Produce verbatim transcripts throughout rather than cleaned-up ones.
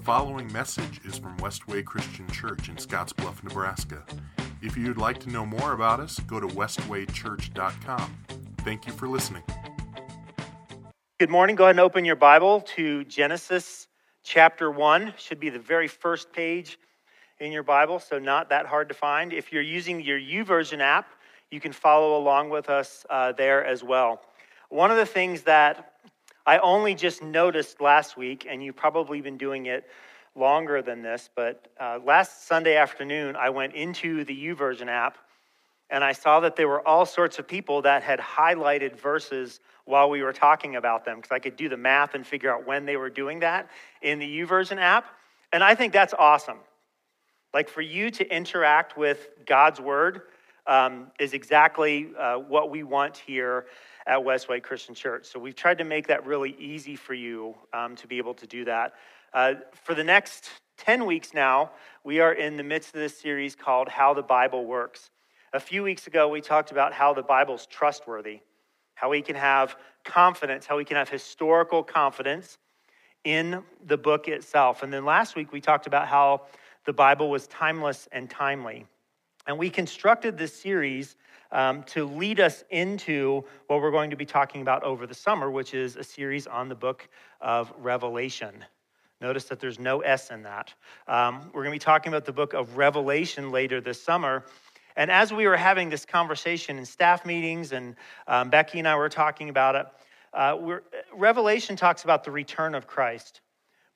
The following message is from Westway Christian Church in Scottsbluff, Nebraska. If you'd like to know more about us, go to westway church dot com. Thank you for listening. Good morning. Go ahead and open your Bible to Genesis chapter one. Should be the very first page in your Bible, so not that hard to find. If you're using your YouVersion app, you can follow along with us uh, there as well. One of the things that I only just noticed last week, and you've probably been doing it longer than this, but uh, last Sunday afternoon, I went into the YouVersion app, and I saw that there were all sorts of people that had highlighted verses while we were talking about them, because I could do the math and figure out when they were doing that in the YouVersion app, and I think that's awesome. Like, for you to interact with God's Word um, is exactly uh, what we want here at Westway Christian Church. So we've tried to make that really easy for you um, to be able to do that. Uh, for the next ten weeks now, we are in the midst of this series called How the Bible Works. A few weeks ago, we talked about how the Bible's trustworthy, how we can have confidence, how we can have historical confidence in the book itself. And then last week, we talked about how the Bible was timeless and timely. And we constructed this series Um, to lead us into what we're going to be talking about over the summer, which is a series on the book of Revelation. Notice that there's no S in that. Um, we're going to be talking about the book of Revelation later this summer. And as we were having this conversation in staff meetings, and um, Becky and I were talking about it, uh, we're, Revelation talks about the return of Christ.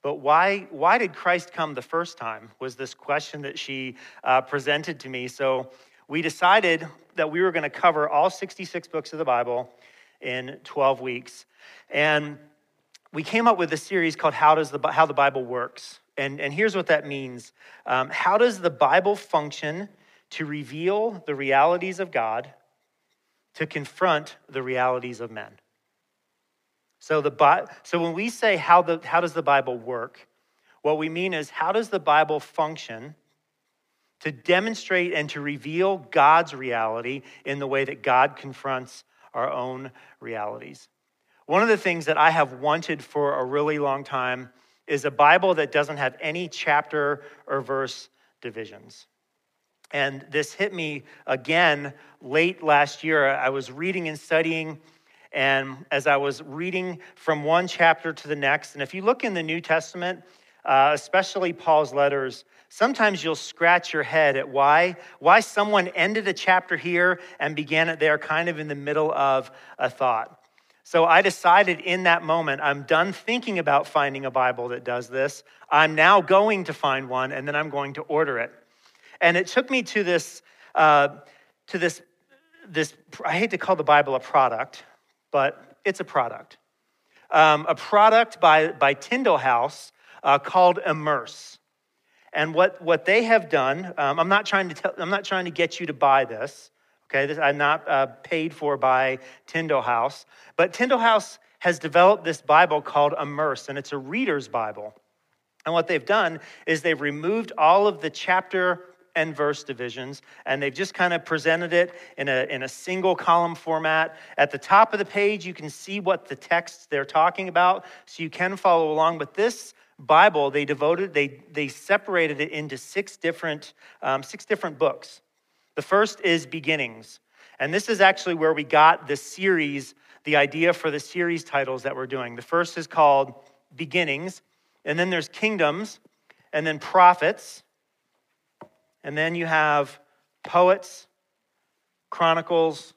But why why did Christ come the first time, was this question that she uh, presented to me. So we decided that we were going to cover all sixty-six books of the Bible in twelve weeks. And we came up with a series called How Does the How the Bible Works. And, and here's what that means. Um, how does the Bible function to reveal the realities of God, to confront the realities of men? So the so when we say how the how does the Bible work, what we mean is, how does the Bible function to demonstrate and to reveal God's reality in the way that God confronts our own realities? One of the things that I have wanted for a really long time is a Bible that doesn't have any chapter or verse divisions. And this hit me again late last year. I was reading and studying, and as I was reading from one chapter to the next, and if you look in the New Testament, Uh, especially Paul's letters, sometimes you'll scratch your head at why why someone ended a chapter here and began it there, kind of in the middle of a thought. So I decided in that moment, I'm done thinking about finding a Bible that does this. I'm now going to find one, and then I'm going to order it. And it took me to this uh, to this this. I hate to call the Bible a product, but it's a product, um, a product by by Tyndale House. Uh, called Immerse, and what, what they have done. Um, I'm not trying to tell, I'm not trying to get you to buy this. Okay, this, I'm not uh, paid for by Tyndale House, but Tyndale House has developed this Bible called Immerse, and it's a reader's Bible. And what they've done is they've removed all of the chapter and verse divisions, and they've just kind of presented it in a in a single column format. At the top of the page, you can see what the texts they're talking about, so you can follow along. But this Bible, they devoted, they they separated it into six different um, six different books. The first is Beginnings, and this is actually where we got the series, the idea for the series titles that we're doing. The first is called Beginnings, and then there's Kingdoms, and then Prophets, and then you have Poets, Chronicles,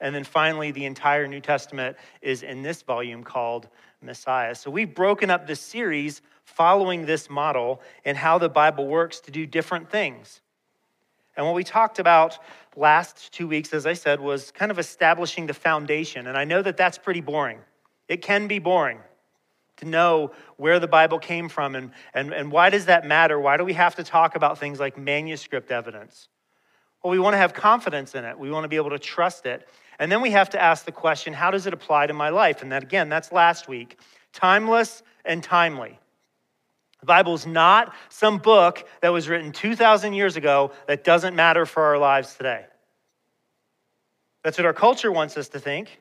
and then finally the entire New Testament is in this volume called Messiah. So we've broken up this series following this model and how the Bible works to do different things. And what we talked about last two weeks, as I said, was kind of establishing the foundation. And I know that that's pretty boring. It can be boring to know where the Bible came from, and, and, and why does that matter? Why do we have to talk about things like manuscript evidence? Well, we want to have confidence in it. We want to be able to trust it. And then we have to ask the question, how does it apply to my life? And that, again, that's last week. Timeless and timely. The Bible's not some book that was written two thousand years ago that doesn't matter for our lives today. That's what our culture wants us to think.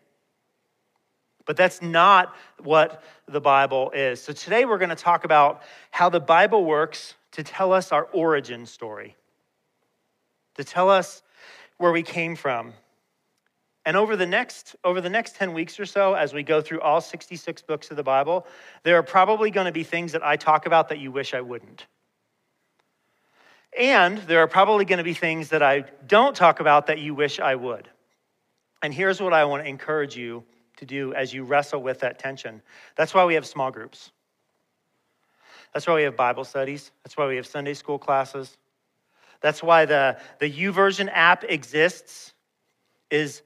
But that's not what the Bible is. So today we're going to talk about how the Bible works to tell us our origin story, to tell us where we came from. And over the next over the next ten weeks or so, as we go through all sixty-six books of the Bible, there are probably going to be things that I talk about that you wish I wouldn't. And there are probably going to be things that I don't talk about that you wish I would. And here's what I want to encourage you to do as you wrestle with that tension. That's why we have small groups. That's why we have Bible studies. That's why we have Sunday school classes. That's why the, the YouVersion app exists, is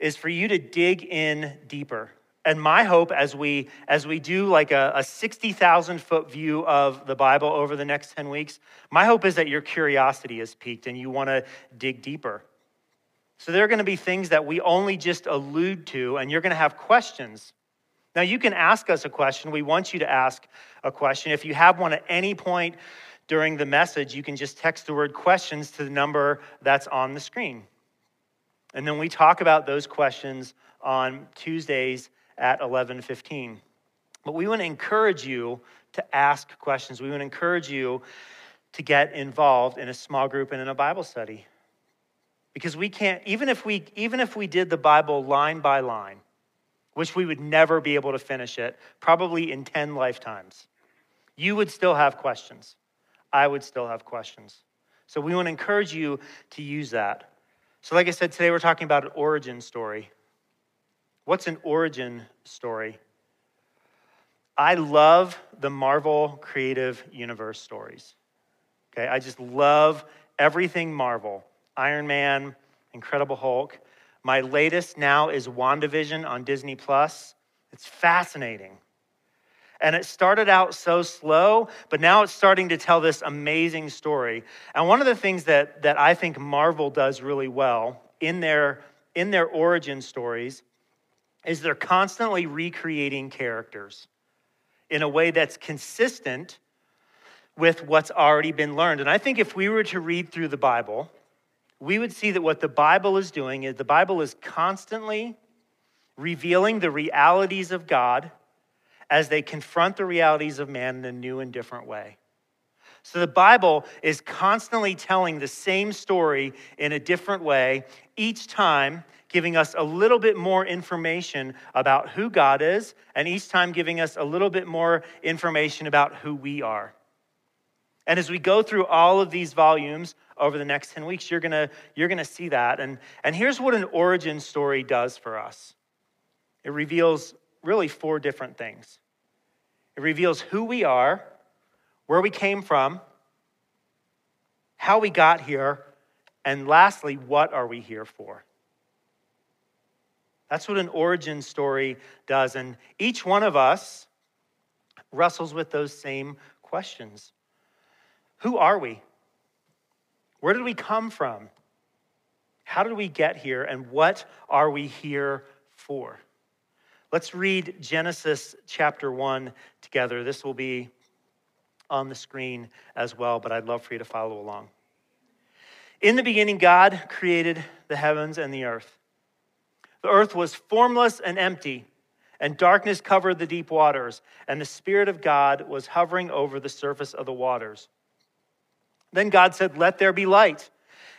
is for you to dig in deeper. And my hope as we as we do like a, a sixty thousand foot view of the Bible over the next ten weeks, my hope is that your curiosity is piqued and you wanna dig deeper. So there are gonna be things that we only just allude to, and you're gonna have questions. Now you can ask us a question. We want you to ask a question. If you have one at any point during the message, you can just text the word questions to the number that's on the screen. And then we talk about those questions on Tuesdays at eleven fifteen. But we want to encourage you to ask questions. We want to encourage you to get involved in a small group and in a Bible study. Because we can't, even if we, even if we did the Bible line by line, which we would never be able to finish it, probably in ten lifetimes, you would still have questions. I would still have questions. So we want to encourage you to use that. So like I said, today we're talking about an origin story. What's an origin story? I love the Marvel Creative Universe stories. Okay, I just love everything Marvel. Iron Man, Incredible Hulk. My latest now is WandaVision on Disney Plus. It's fascinating. And it started out so slow, but now it's starting to tell this amazing story. And one of the things that that I think Marvel does really well in their in their origin stories is they're constantly recreating characters in a way that's consistent with what's already been learned. And I think if we were to read through the Bible, we would see that what the Bible is doing is the Bible is constantly revealing the realities of God as they confront the realities of man in a new and different way. So the Bible is constantly telling the same story in a different way, each time giving us a little bit more information about who God is, and each time giving us a little bit more information about who we are. And as we go through all of these volumes over the next ten weeks, you're gonna, you're gonna see that. And, and here's what an origin story does for us. It reveals really four different things. It reveals who we are, where we came from, how we got here, and lastly, what are we here for? That's what an origin story does. And each one of us wrestles with those same questions. Who are we? Where did we come from? How did we get here? And what are we here for? Let's read Genesis chapter one together. This will be on the screen as well, but I'd love for you to follow along. In the beginning, God created the heavens and the earth. The earth was formless and empty, and darkness covered the deep waters, and the Spirit of God was hovering over the surface of the waters. Then God said, "Let there be light."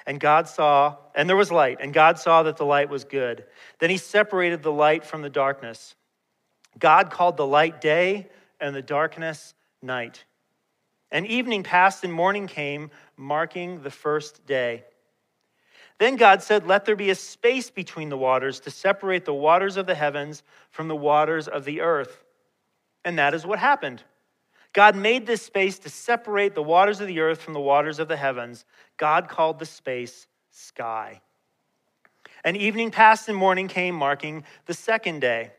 And God saw, and there was light, and God saw that the light was good. Then he separated the light from the darkness. God called the light day and the darkness night. And evening passed and morning came, marking the first day. Then God said, "Let there be a space between the waters to separate the waters of the heavens from the waters of the earth." And that is what happened. God made this space to separate the waters of the earth from the waters of the heavens. God called the space sky. And evening passed and morning came, marking the second day.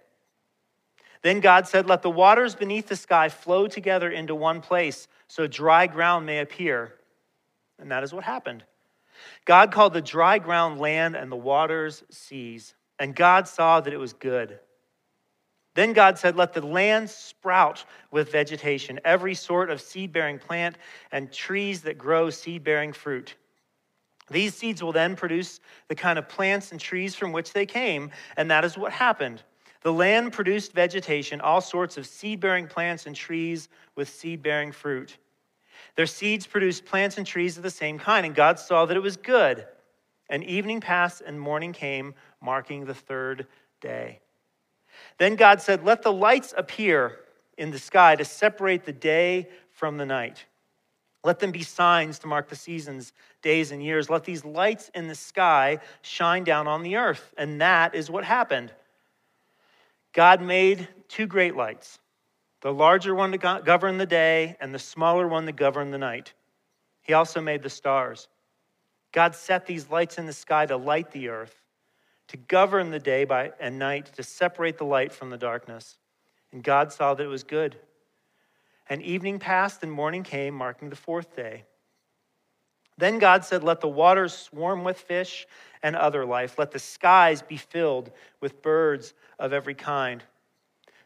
Then God said, "Let the waters beneath the sky flow together into one place, so dry ground may appear." And that is what happened. God called the dry ground land and the waters seas. And God saw that it was good. Then God said, "Let the land sprout with vegetation, every sort of seed-bearing plant and trees that grow seed-bearing fruit. These seeds will then produce the kind of plants and trees from which they came." And that is what happened. The land produced vegetation, all sorts of seed-bearing plants and trees with seed-bearing fruit. Their seeds produced plants and trees of the same kind, and God saw that it was good. And evening passed and morning came, marking the third day. Then God said, let the lights appear in the sky to separate the day from the night. Let them be signs to mark the seasons, days, and years. Let these lights in the sky shine down on the earth. And that is what happened. God made two great lights, the larger one to go- govern the day and the smaller one to govern the night. He also made the stars. God set these lights in the sky to light the earth, to govern the day by and night, to separate the light from the darkness. And God saw that it was good. And evening passed and morning came, marking the fourth day. Then God said, let the waters swarm with fish and other life. Let the skies be filled with birds of every kind.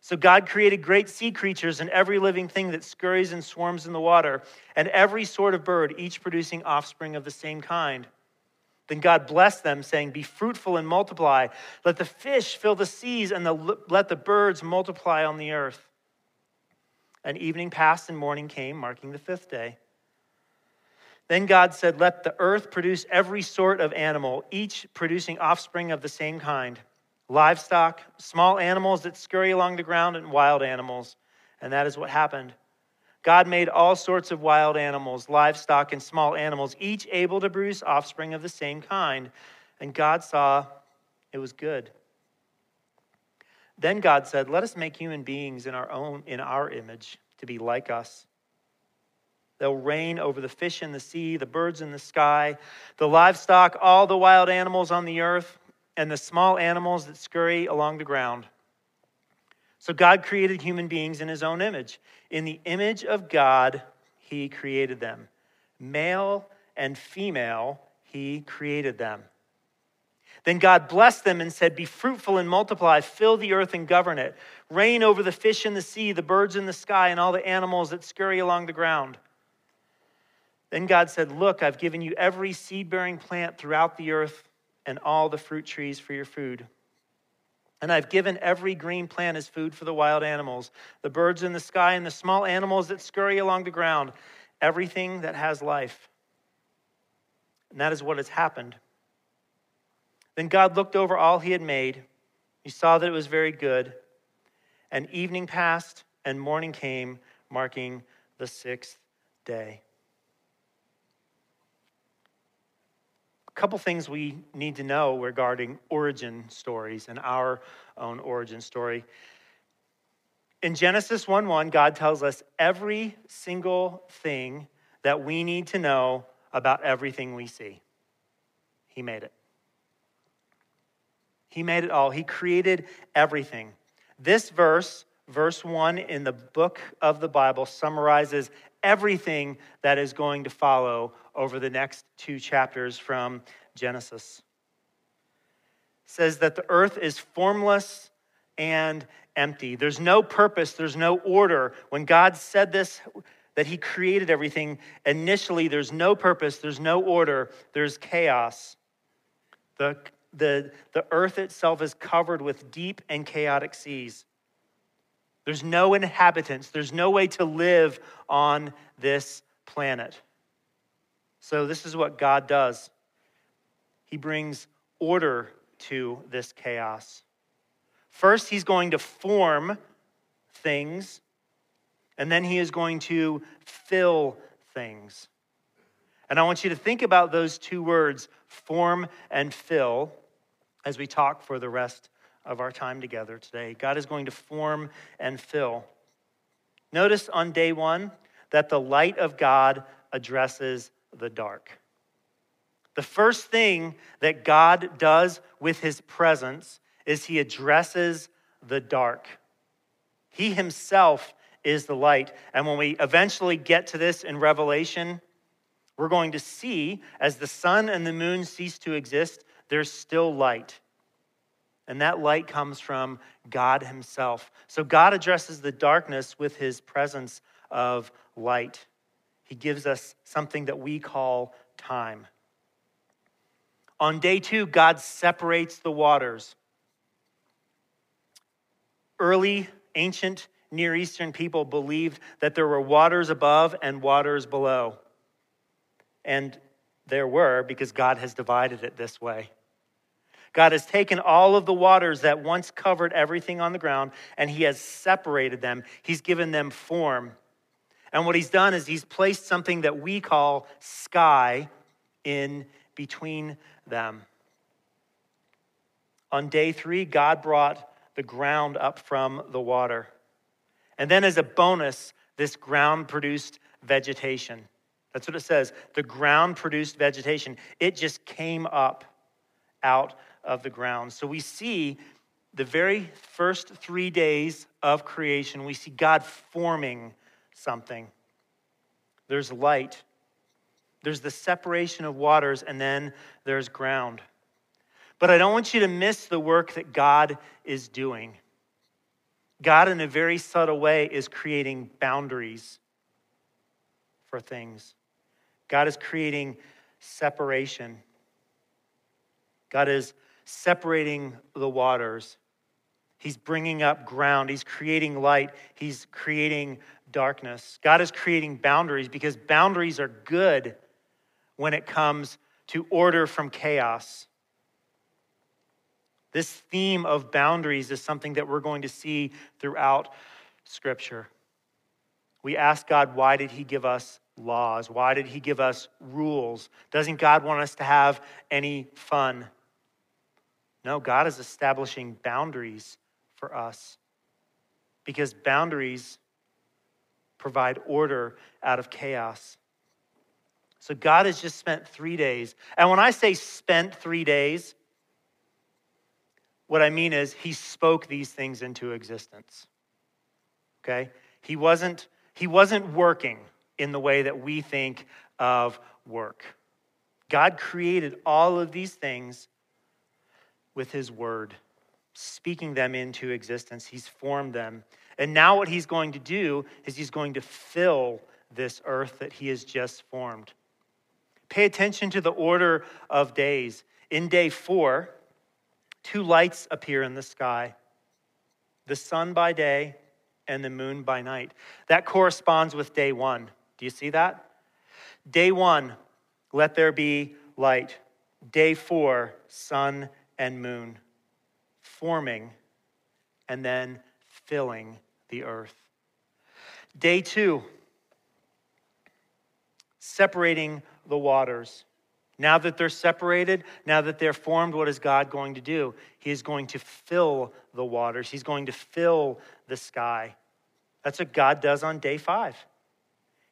So God created great sea creatures and every living thing that scurries and swarms in the water, and every sort of bird, each producing offspring of the same kind. Then God blessed them, saying, be fruitful and multiply. Let the fish fill the seas, and the, let the birds multiply on the earth. And evening passed and morning came, marking the fifth day. Then God said, let the earth produce every sort of animal, each producing offspring of the same kind, livestock, small animals that scurry along the ground, and wild animals. And that is what happened. God made all sorts of wild animals, livestock, and small animals, each able to produce offspring of the same kind. And God saw it was good. Then God said, let us make human beings in our own, in our image to be like us. They'll reign over the fish in the sea, the birds in the sky, the livestock, all the wild animals on the earth, and the small animals that scurry along the ground. So God created human beings in his own image. In the image of God, he created them. Male and female, he created them. Then God blessed them and said, be fruitful and multiply, fill the earth and govern it. Reign over the fish in the sea, the birds in the sky, and all the animals that scurry along the ground. Then God said, look, I've given you every seed-bearing plant throughout the earth and all the fruit trees for your food. And I've given every green plant as food for the wild animals, the birds in the sky, and the small animals that scurry along the ground, everything that has life. And that is what has happened. Then God looked over all he had made. He saw that it was very good. And evening passed and morning came, marking the sixth day. A couple things we need to know regarding origin stories and our own origin story. In Genesis one one, God tells us every single thing that we need to know about everything we see. He made it. He made it all. He created everything. This verse, verse one in the book of the Bible, summarizes everything that is going to follow over the next two chapters from Genesis. It says that the earth is formless and empty. There's no purpose. There's no order. When God said this, that he created everything, initially there's no purpose. There's no order. There's chaos. The The, the earth itself is covered with deep and chaotic seas. There's no inhabitants. There's no way to live on this planet. So this is what God does. He brings order to this chaos. First, he's going to form things, and then he is going to fill things. And I want you to think about those two words, form and fill, as we talk for the rest of our time together today. God is going to form and fill. Notice on day one that the light of God addresses the dark. The first thing that God does with his presence is he addresses the dark. He himself is the light. And when we eventually get to this in Revelation, we're going to see, as the sun and the moon cease to exist, there's still light. And that light comes from God himself. So God addresses the darkness with his presence of light. He gives us something that we call time. On day two, God separates the waters. early ancient Near Eastern people believed that there were waters above and waters below. And there were, because God has divided it this way. God has taken all of the waters that once covered everything on the ground, and he has separated them. He's given them form. And what he's done is he's placed something that we call sky in between them. On day three, God brought the ground up from the water. And then as a bonus, this ground produced vegetation. That's what it says. The ground produced vegetation. It just came up out of the ground. So we see the very first three days of creation, we see God forming something. There's light. There's the separation of waters, and then there's ground. But I don't want you to miss the work that God is doing. God, in a very subtle way, is creating boundaries for things. God is creating separation. God is separating the waters. He's bringing up ground. He's creating light. He's creating darkness. God is creating boundaries because boundaries are good when it comes to order from chaos. This theme of boundaries is something that we're going to see throughout Scripture. We ask God, why did he give us laws? Why did he give us rules? Doesn't God want us to have any fun? No, God is establishing boundaries for us because boundaries provide order out of chaos. So God has just spent three days. And when I say spent three days, what I mean is he spoke these things into existence, okay? He wasn't, he wasn't working in the way that we think of work. God created all of these things with his word, speaking them into existence. He's formed them. And now what he's going to do is he's going to fill this earth that he has just formed. Pay attention to the order of days. In day four, two lights appear in the sky, the sun by day and the moon by night. That corresponds with day one. Do you see that? Day one, let there be light. Day four, sun and moon, forming and then filling the earth. Day two, separating the waters. Now that they're separated, now that they're formed, what is God going to do? He is going to fill the waters. He's going to fill the sky. That's what God does on day five.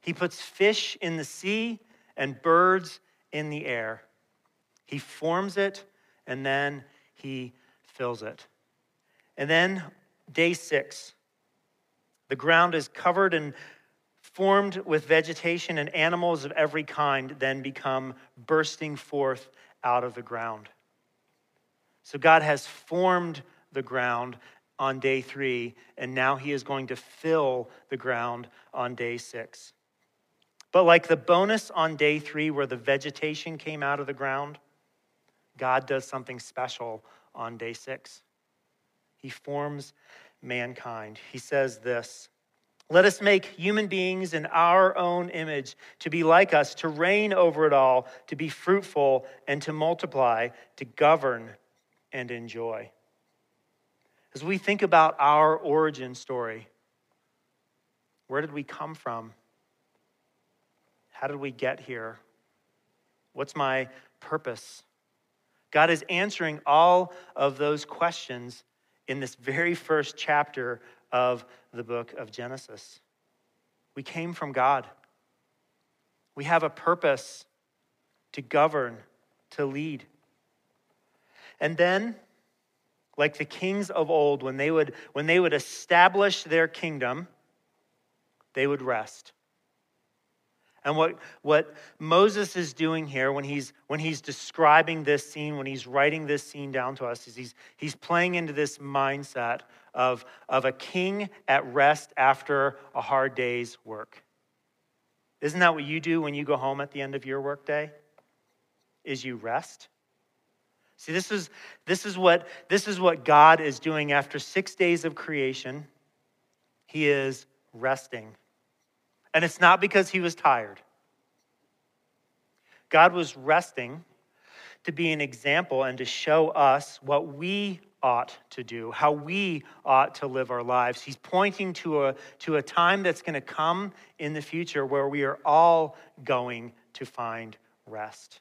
He puts fish in the sea and birds in the air. He forms it, and then he fills it. And then day six, the ground is covered and formed with vegetation, and animals of every kind then become bursting forth out of the ground. So God has formed the ground on day three, and now he is going to fill the ground on day six. But like the bonus on day three where the vegetation came out of the ground, God does something special on day six. He forms mankind. He says this, "Let us make human beings in our own image, to be like us, to reign over it all, to be fruitful and to multiply, to govern and enjoy." As we think about our origin story, where did we come from? How did we get here? What's my purpose? God is answering all of those questions in this very first chapter of the book of Genesis. We came from God. We have a purpose to govern, to lead. And then, like the kings of old, when they would, when they would establish their kingdom, they would rest. And what, what Moses is doing here when he's when he's describing this scene, when he's writing this scene down to us, is he's he's playing into this mindset of, of a king at rest after a hard day's work. Isn't that what you do when you go home at the end of your workday? Is you rest? See, this is this is what this is what God is doing after six days of creation. He is resting. And it's not because he was tired. God was resting to be an example and to show us what we ought to do, how we ought to live our lives. He's pointing to a, to a time that's going to come in the future where we are all going to find rest,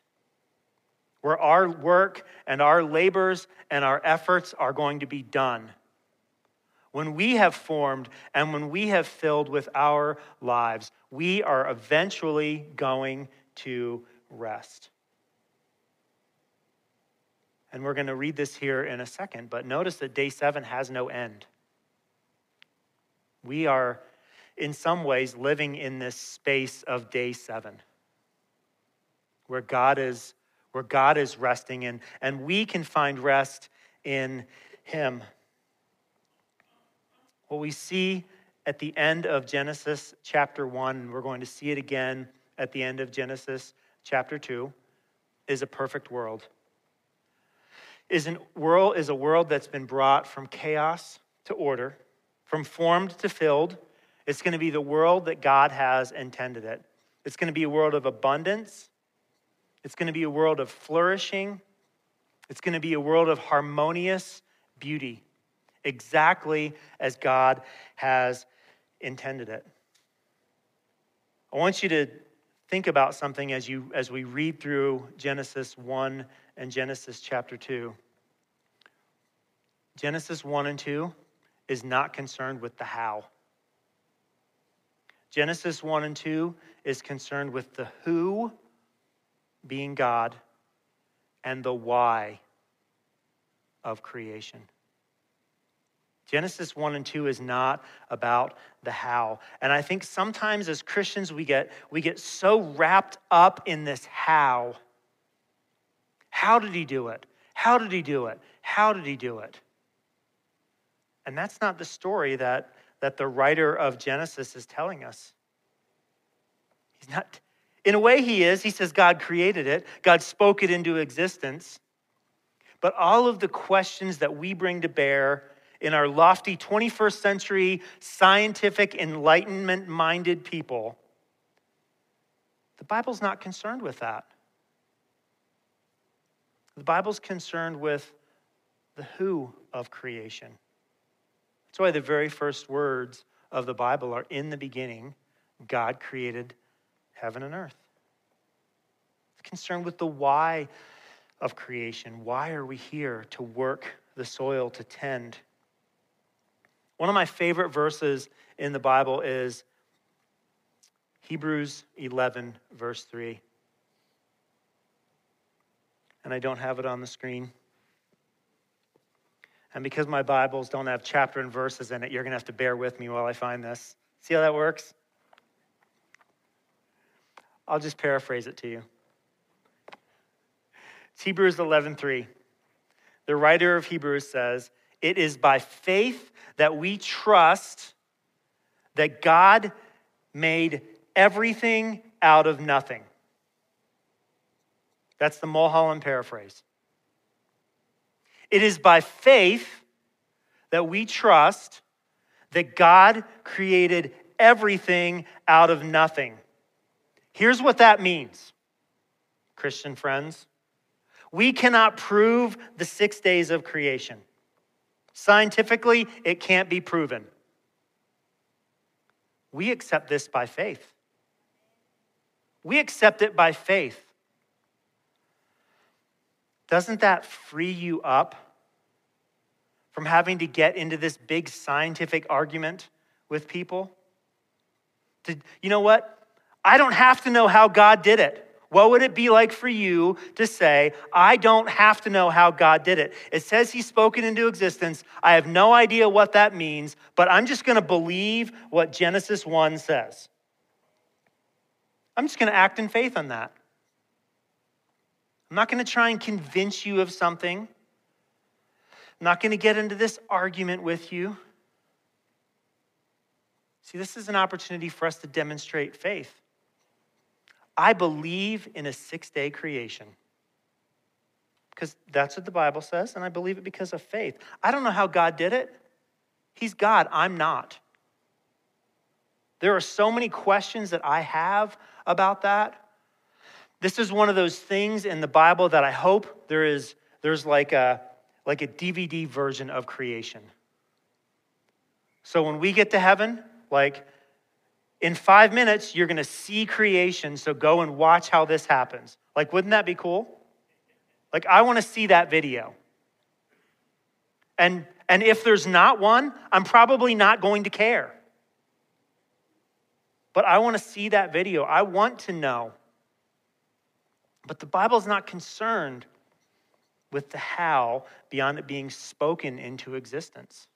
where our work and our labors and our efforts are going to be done, when we have formed and when we have filled with our lives. We are eventually going to rest. And we're going to read this here in a second, but notice that day seven has no end. We are, in some ways, living in this space of day seven, where God is where God is resting in, and we can find rest in him. What we see at the end of Genesis chapter one, and we're going to see it again at the end of Genesis chapter two, is a perfect world. Is an world is a world that's been brought from chaos to order, from formed to filled. It's going to be the world that God has intended it. It's going to be a world of abundance. It's going to be a world of flourishing. It's going to be a world of harmonious beauty, exactly as God has intended it. I want you to think about something as you as we read through Genesis one and Genesis chapter two. Genesis one and two is not concerned with the how. Genesis one and two is concerned with the who, being God, and the why of creation. Genesis one and two is not about the how. And I think sometimes as Christians, we get, we get so wrapped up in this how. How did he do it? How did he do it? How did he do it? And that's not the story that, that the writer of Genesis is telling us. He's not, in a way he is. He says God created it. God spoke it into existence. But all of the questions that we bring to bear in our lofty twenty-first century scientific enlightenment-minded people, the Bible's not concerned with that. The Bible's concerned with the who of creation. That's why the very first words of the Bible are, in the beginning, God created heaven and earth. It's concerned with the why of creation. Why are we here? To work the soil, to tend. One of my favorite verses in the Bible is Hebrews eleven, verse three. And I don't have it on the screen. And because my Bibles don't have chapter and verses in it, you're going to have to bear with me while I find this. See how that works? I'll just paraphrase it to you. It's Hebrews eleven three. The writer of Hebrews says, "It is by faith that we trust that God made everything out of nothing." That's the Mulholland paraphrase. It is by faith that we trust that God created everything out of nothing. Here's what that means, Christian friends. We cannot prove the six days of creation. Scientifically, it can't be proven. We accept this by faith. We accept it by faith. Doesn't that free you up from having to get into this big scientific argument with people? To, you know what? I don't have to know how God did it. What would it be like for you to say, I don't have to know how God did it? It says he spoke it into existence. I have no idea what that means, but I'm just going to believe what Genesis one says. I'm just going to act in faith on that. I'm not going to try and convince you of something. I'm not going to get into this argument with you. See, this is an opportunity for us to demonstrate faith. I believe in a six-day creation. because that's what the Bible says, and I believe it because of faith. I don't know how God did it. He's God. I'm not. There are so many questions that I have about that. This is one of those things in the Bible that I hope there is, there's like a, like a D V D version of creation. So when we get to heaven, like in five minutes, you're going to see creation. So go and watch how this happens. Like, wouldn't that be cool? Like, I want to see that video. And, and if there's not one, I'm probably not going to care. But I want to see that video. I want to know. But the Bible is not concerned with the how beyond it being spoken into existence.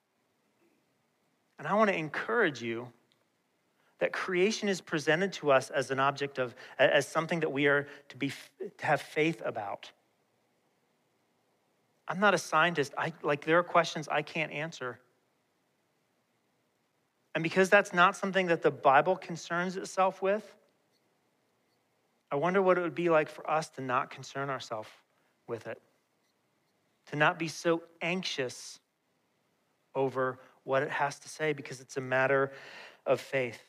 And I want to encourage you that creation is presented to us as an object of, as something that we are to be, to have faith about. I'm not a scientist. I like, there are questions I can't answer. And because that's not something that the Bible concerns itself with, I wonder what it would be like for us to not concern ourselves with it, to not be so anxious over what it has to say, because it's a matter of faith.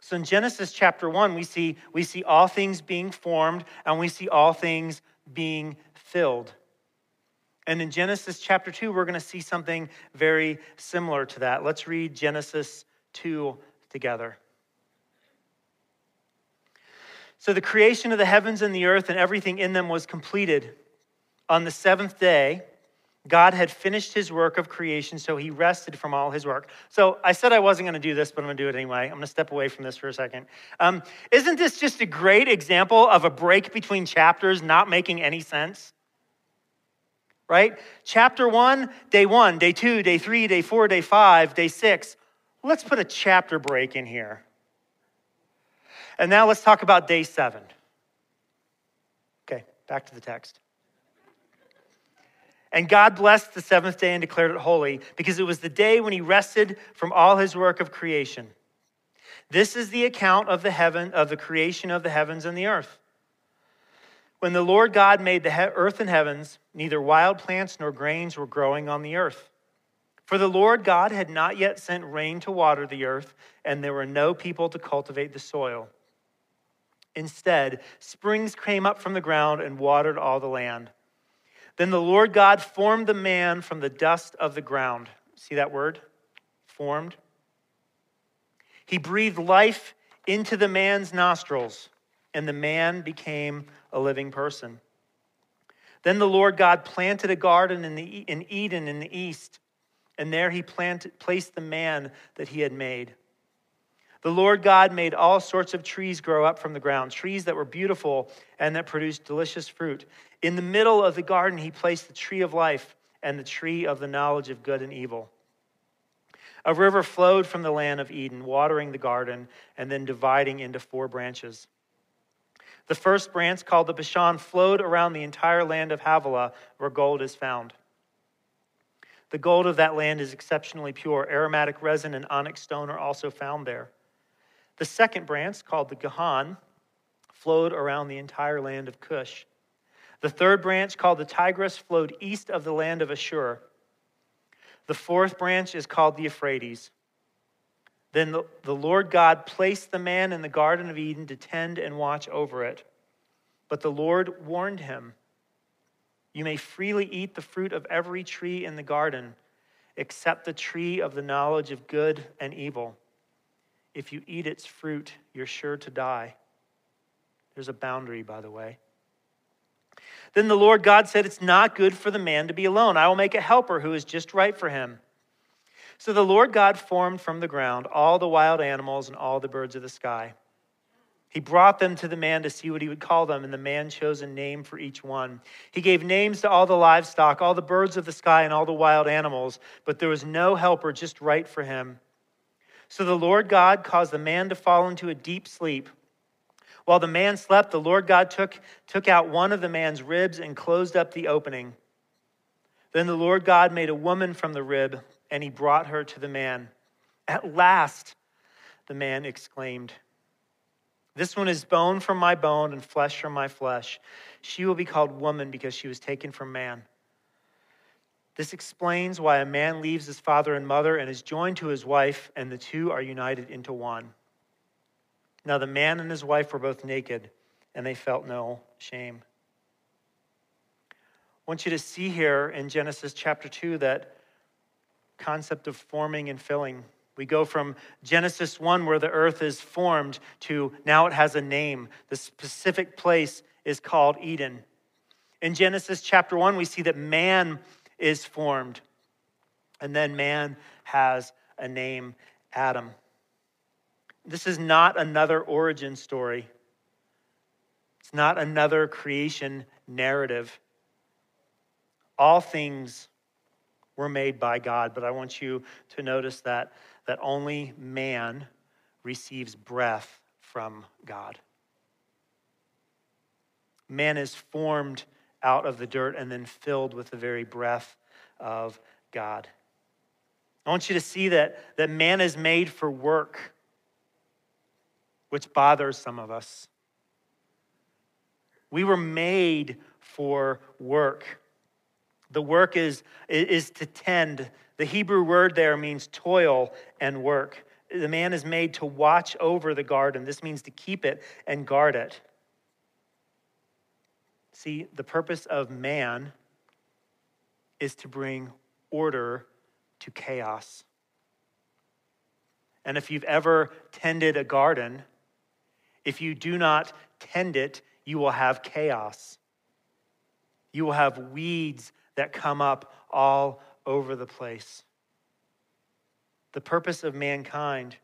So in Genesis chapter one, we see, we see all things being formed and we see all things being filled. And in Genesis chapter two, we're going to see something very similar to that. Let's read Genesis two together. So the creation of the heavens and the earth and everything in them was completed. On the seventh day, God had finished his work of creation, so he rested from all his work. So I said I wasn't going to do this, but I'm going to do it anyway. I'm going to step away from this for a second. Um, isn't this just a great example of a break between chapters not making any sense? Right? Chapter one, day one, day two, day three, day four, day five, day six. Let's put a chapter break in here. And now let's talk about day seven. Okay, back to the text. And God blessed the seventh day and declared it holy, because it was the day when he rested from all his work of creation. This is the account of the heaven, of the creation of the heavens and the earth. When the Lord God made the he- earth and heavens, neither wild plants nor grains were growing on the earth. For the Lord God had not yet sent rain to water the earth, and there were no people to cultivate the soil. Instead, springs came up from the ground and watered all the land. Then the Lord God formed the man from the dust of the ground. See that word? Formed. He breathed life into the man's nostrils, and the man became a living person. Then the Lord God planted a garden in, the, in Eden in the east, and there he planted, placed the man that he had made. The Lord God made all sorts of trees grow up from the ground, trees that were beautiful and that produced delicious fruit. In the middle of the garden, he placed the tree of life and the tree of the knowledge of good and evil. A river flowed from the land of Eden, watering the garden and then dividing into four branches. The first branch, called the Pishon, flowed around the entire land of Havilah, where gold is found. The gold of that land is exceptionally pure. Aromatic resin and onyx stone are also found there. The second branch, called the Gihon, flowed around the entire land of Cush. The third branch, called the Tigris, flowed east of the land of Asshur. The fourth branch is called the Euphrates. Then the, the Lord God placed the man in the Garden of Eden to tend and watch over it. But the Lord warned him, "You may freely eat the fruit of every tree in the garden, except the tree of the knowledge of good and evil. If you eat its fruit, you're sure to die." There's a boundary, by the way. Then the Lord God said, "It's not good for the man to be alone. I will make a helper who is just right for him." So the Lord God formed from the ground all the wild animals and all the birds of the sky. He brought them to the man to see what he would call them, and the man chose a name for each one. He gave names to all the livestock, all the birds of the sky, and all the wild animals, but there was no helper just right for him. So the Lord God caused the man to fall into a deep sleep. While the man slept, the Lord God took, took out one of the man's ribs and closed up the opening. Then the Lord God made a woman from the rib, and he brought her to the man. "At last," the man exclaimed. This one is bone from my bone and flesh from my flesh. She will be called woman because she was taken from man. This explains why a man leaves his father and mother and is joined to his wife, and the two are united into one. Now the man and his wife were both naked, and they felt no shame. I want you to see here in Genesis chapter two that concept of forming and filling. We go from Genesis one, where the earth is formed, to now it has a name. The specific place is called Eden. In Genesis chapter one, we see that man is formed, and then man has a name, Adam. This is not another origin story. It's not another creation narrative. All things were made by God, but I want you to notice that that only man receives breath from God. Man is formed out of the dirt and then filled with the very breath of God. I want you to see that, that man is made for work, which bothers some of us. We were made for work. The work is, is to tend. The Hebrew word there means toil and work. The man is made to watch over the garden. This means to keep it and guard it. See, the purpose of man is to bring order to chaos. And if you've ever tended a garden, if you do not tend it, you will have chaos. You will have weeds that come up all over the place. The purpose of mankind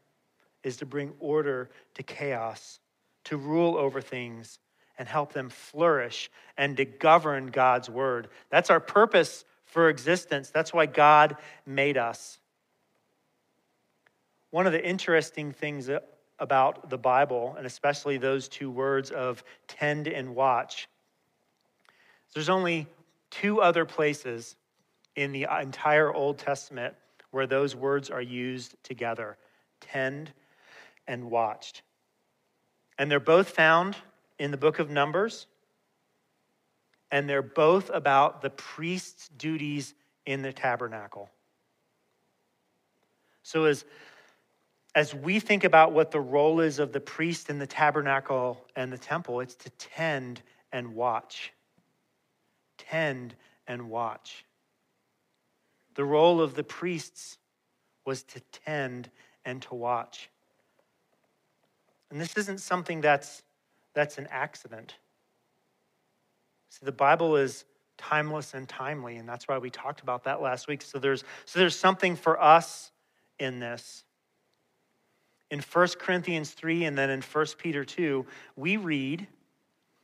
is to bring order to chaos, to rule over things and help them flourish and to govern God's word. That's our purpose for existence. That's why God made us. One of the interesting things about the Bible, and especially those two words of tend and watch, is there's only two other places in the entire Old Testament where those words are used together, tend and watched. And they're both found in the book of Numbers, and they're both about the priest's duties in the tabernacle. So as, as we think about what the role is of the priest in the tabernacle and the temple, it's to tend and watch. Tend and watch. The role of the priests was to tend and to watch. And this isn't something that's that's an accident. See, the Bible is timeless and timely, and that's why we talked about that last week. So there's so there's something for us in this. In First Corinthians three and then in First Peter two, we read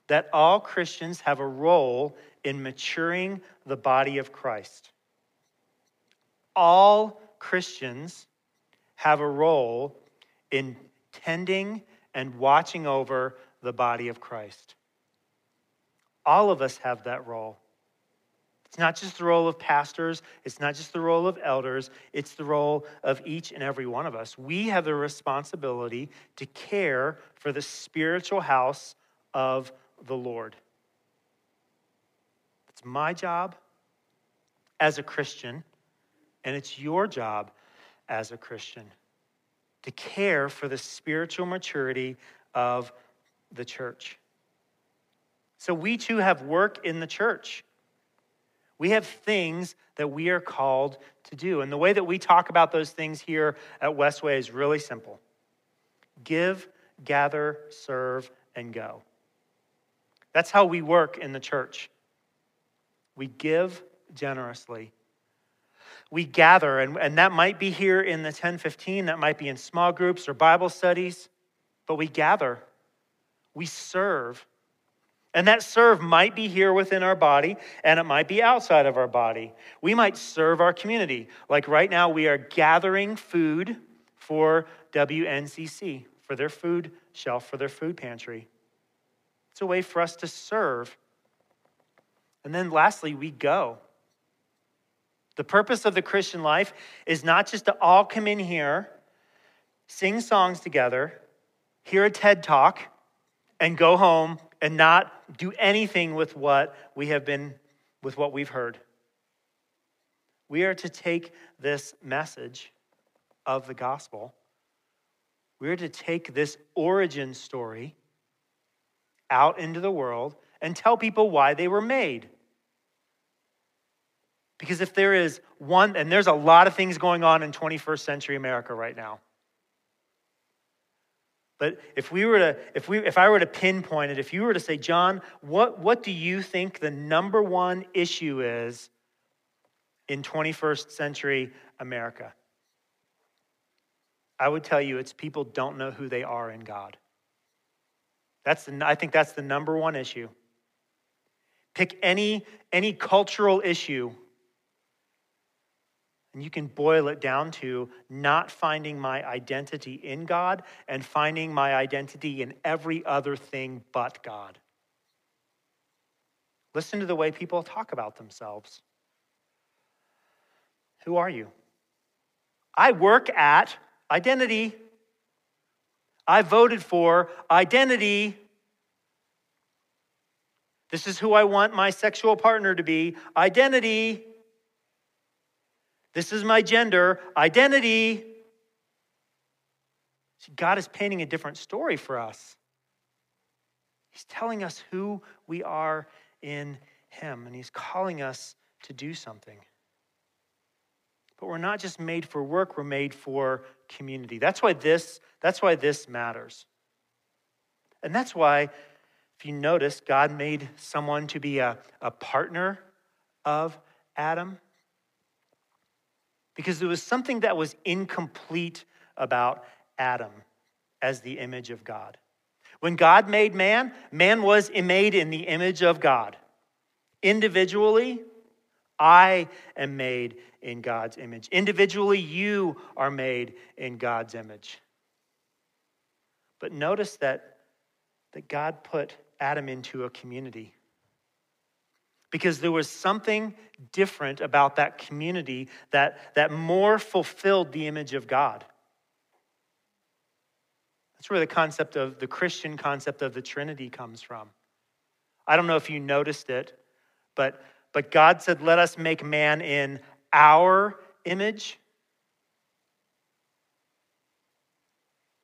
that all Christians have a role in maturing the body of Christ. All Christians have a role in tending and watching over the body of Christ. All of us have that role. It's not just the role of pastors. It's not just the role of elders. It's the role of each and every one of us. We have the responsibility to care for the spiritual house of the Lord. It's my job as a Christian, and it's your job as a Christian to care for the spiritual maturity of the church. So we too have work in the church. We have things that we are called to do. And the way that we talk about those things here at Westway is really simple. Give, gather, serve, and go. That's how we work in the church. We give generously. We gather, and, and that might be here in the ten fifteen, that might be in small groups or Bible studies, but we gather, we serve. And that serve might be here within our body, and it might be outside of our body. We might serve our community. Like right now, we are gathering food for W N C C, for their food shelf, for their food pantry. It's a way for us to serve. And then lastly, we go. The purpose of the Christian life is not just to all come in here, sing songs together, hear a TED Talk, and go home and not do anything with what we have been, with what we've heard. We are to take this message of the gospel. We are to take this origin story out into the world and tell people why they were made. Because if there is one, and there's a lot of things going on in twenty-first century America right now. But if we were to, if we, if I were to pinpoint it, if you were to say, John, what, what do you think the number one issue is in twenty-first century America? I would tell you it's people don't know who they are in God. That's the, I think that's the number one issue. Pick any any cultural issue, and you can boil it down to not finding my identity in God and finding my identity in every other thing but God. Listen to the way people talk about themselves. Who are you? I work at identity. I voted for identity. This is who I want my sexual partner to be. Identity. This is my gender. Identity. See, God is painting a different story for us. He's telling us who we are in Him, and He's calling us to do something. But we're not just made for work, we're made for community. That's why this, that's why this matters. And that's why, if you notice, God made someone to be a, a partner of Adam. Because there was something that was incomplete about Adam as the image of God. When God made man, man was made in the image of God. Individually, I am made in God's image. Individually, you are made in God's image. But notice that, that God put Adam into a community, because there was something different about that community that, that more fulfilled the image of God. That's where the concept of the Christian concept of the Trinity comes from. I don't know if you noticed it, but But God said, let us make man in our image.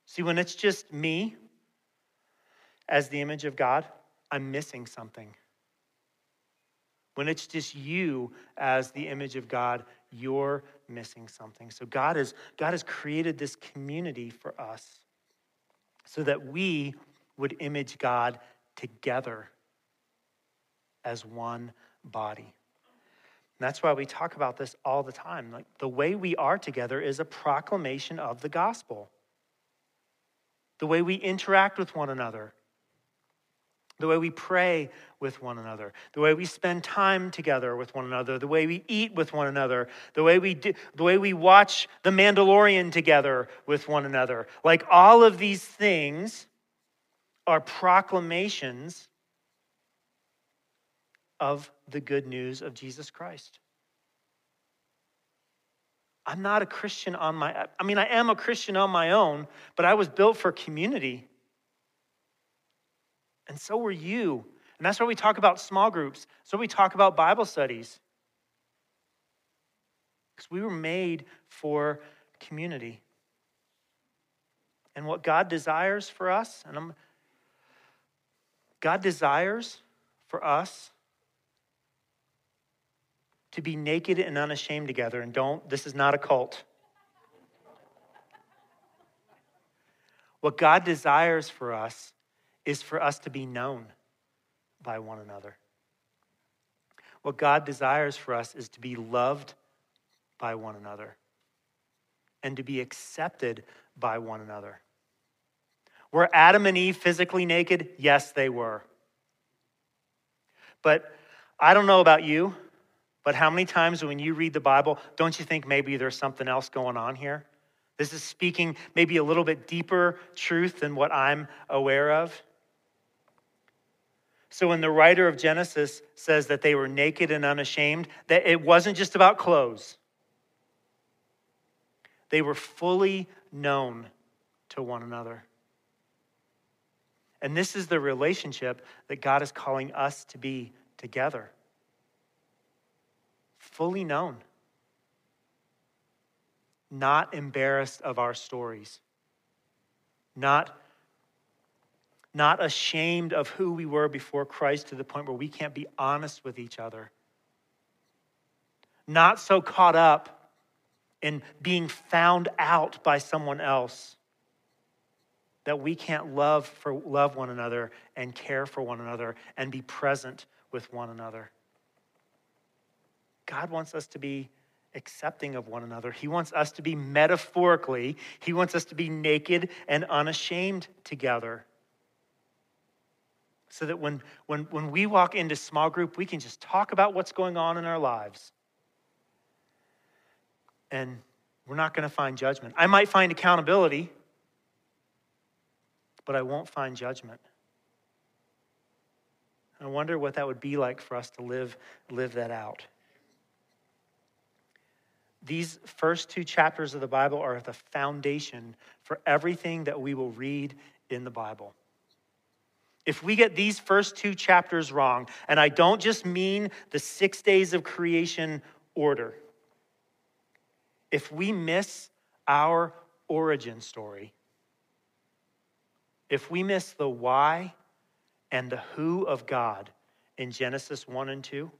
See, when it's just me as the image of God, I'm missing something. When it's just you as the image of God, you're missing something. So God is, God has created this community for us so that we would image God together as one body. And that's why we talk about this all the time. Like, the way we are together is a proclamation of the gospel. The way we interact with one another, the way we pray with one another, the way we spend time together with one another, the way we eat with one another, the way we do, the way we watch The Mandalorian together with one another. Like, all of these things are proclamations of the good news of Jesus Christ. I'm not a Christian on my, I mean, I am a Christian on my own, but I was built for community. And so were you. And that's why we talk about small groups. So we talk about Bible studies. Because we were made for community. And what God desires for us, and I'm, God desires for us to be naked and unashamed together. And don't, this is not a cult. What God desires for us is for us to be known by one another. What God desires for us is to be loved by one another and to be accepted by one another. Were Adam and Eve physically naked? Yes, they were. But I don't know about you, but how many times when you read the Bible, don't you think maybe there's something else going on here? This is speaking maybe a little bit deeper truth than what I'm aware of. So when the writer of Genesis says that they were naked and unashamed, that it wasn't just about clothes. They were fully known to one another. And this is the relationship that God is calling us to be together. Fully known. Not embarrassed of our stories. Not, not ashamed of who we were before Christ to the point where we can't be honest with each other. Not so caught up in being found out by someone else that we can't love for love one another and care for one another and be present with one another. God wants us to be accepting of one another. He wants us to be metaphorically, he wants us to be naked and unashamed together. So that when, when, when we walk into small group, we can just talk about what's going on in our lives. And we're not going to find judgment. I might find accountability, but I won't find judgment. I wonder what that would be like for us to live, live that out. These first two chapters of the Bible are the foundation for everything that we will read in the Bible. If we get these first two chapters wrong, and I don't just mean the six days of creation order, if we miss our origin story, if we miss the why and the who of God in Genesis one and two,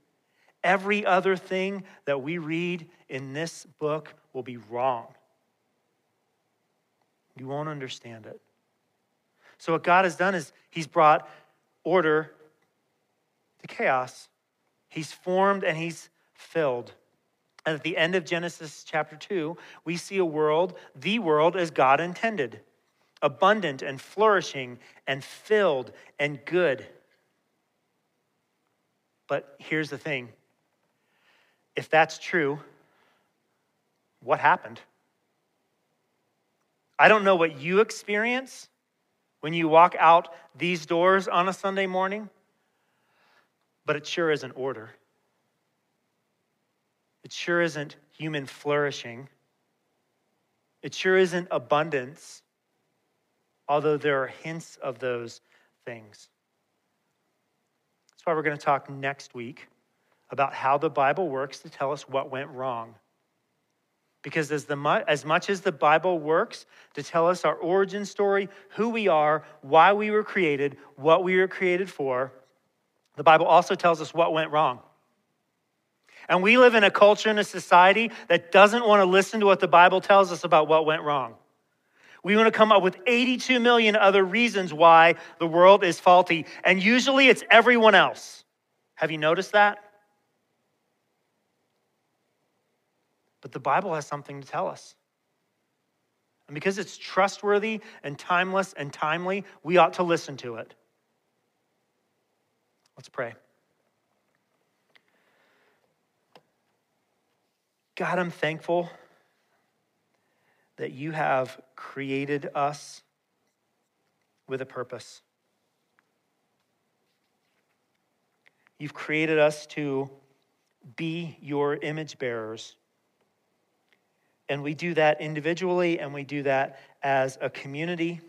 every other thing that we read in this book will be wrong. You won't understand it. So what God has done is he's brought order to chaos. He's formed and he's filled. And at the end of Genesis chapter two, we see a world, the world as God intended, abundant and flourishing and filled and good. But here's the thing. If that's true, what happened? I don't know what you experience when you walk out these doors on a Sunday morning, but it sure isn't order. It sure isn't human flourishing. It sure isn't abundance, although there are hints of those things. That's why we're going to talk next week about how the Bible works to tell us what went wrong. Because as, the, as much as the Bible works to tell us our origin story, who we are, why we were created, what we were created for, the Bible also tells us what went wrong. And we live in a culture and a society that doesn't want to listen to what the Bible tells us about what went wrong. We want to come up with eighty-two million other reasons why the world is faulty. And usually it's everyone else. Have you noticed that? But the Bible has something to tell us. And because it's trustworthy and timeless and timely, we ought to listen to it. Let's pray. God, I'm thankful that you have created us with a purpose. You've created us to be your image bearers. And we do that individually, and we do that as a community.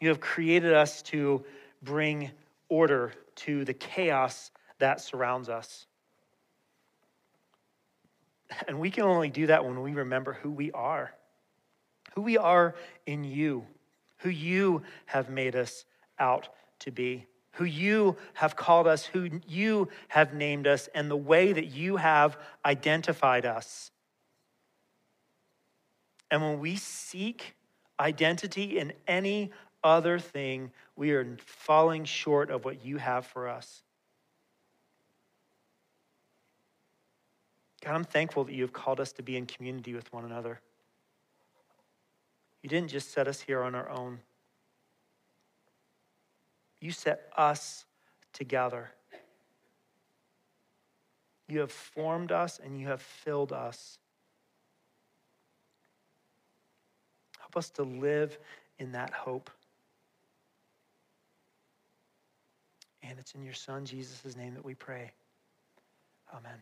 You have created us to bring order to the chaos that surrounds us. And we can only do that when we remember who we are, who we are in you, who you have made us out to be, who you have called us, who you have named us, and the way that you have identified us. And when we seek identity in any other thing, we are falling short of what you have for us. God, I'm thankful that you have called us to be in community with one another. You didn't just set us here on our own. You set us together. You have formed us and you have filled us. Help us to live in that hope. And it's in your Son, Jesus' name, that we pray. Amen.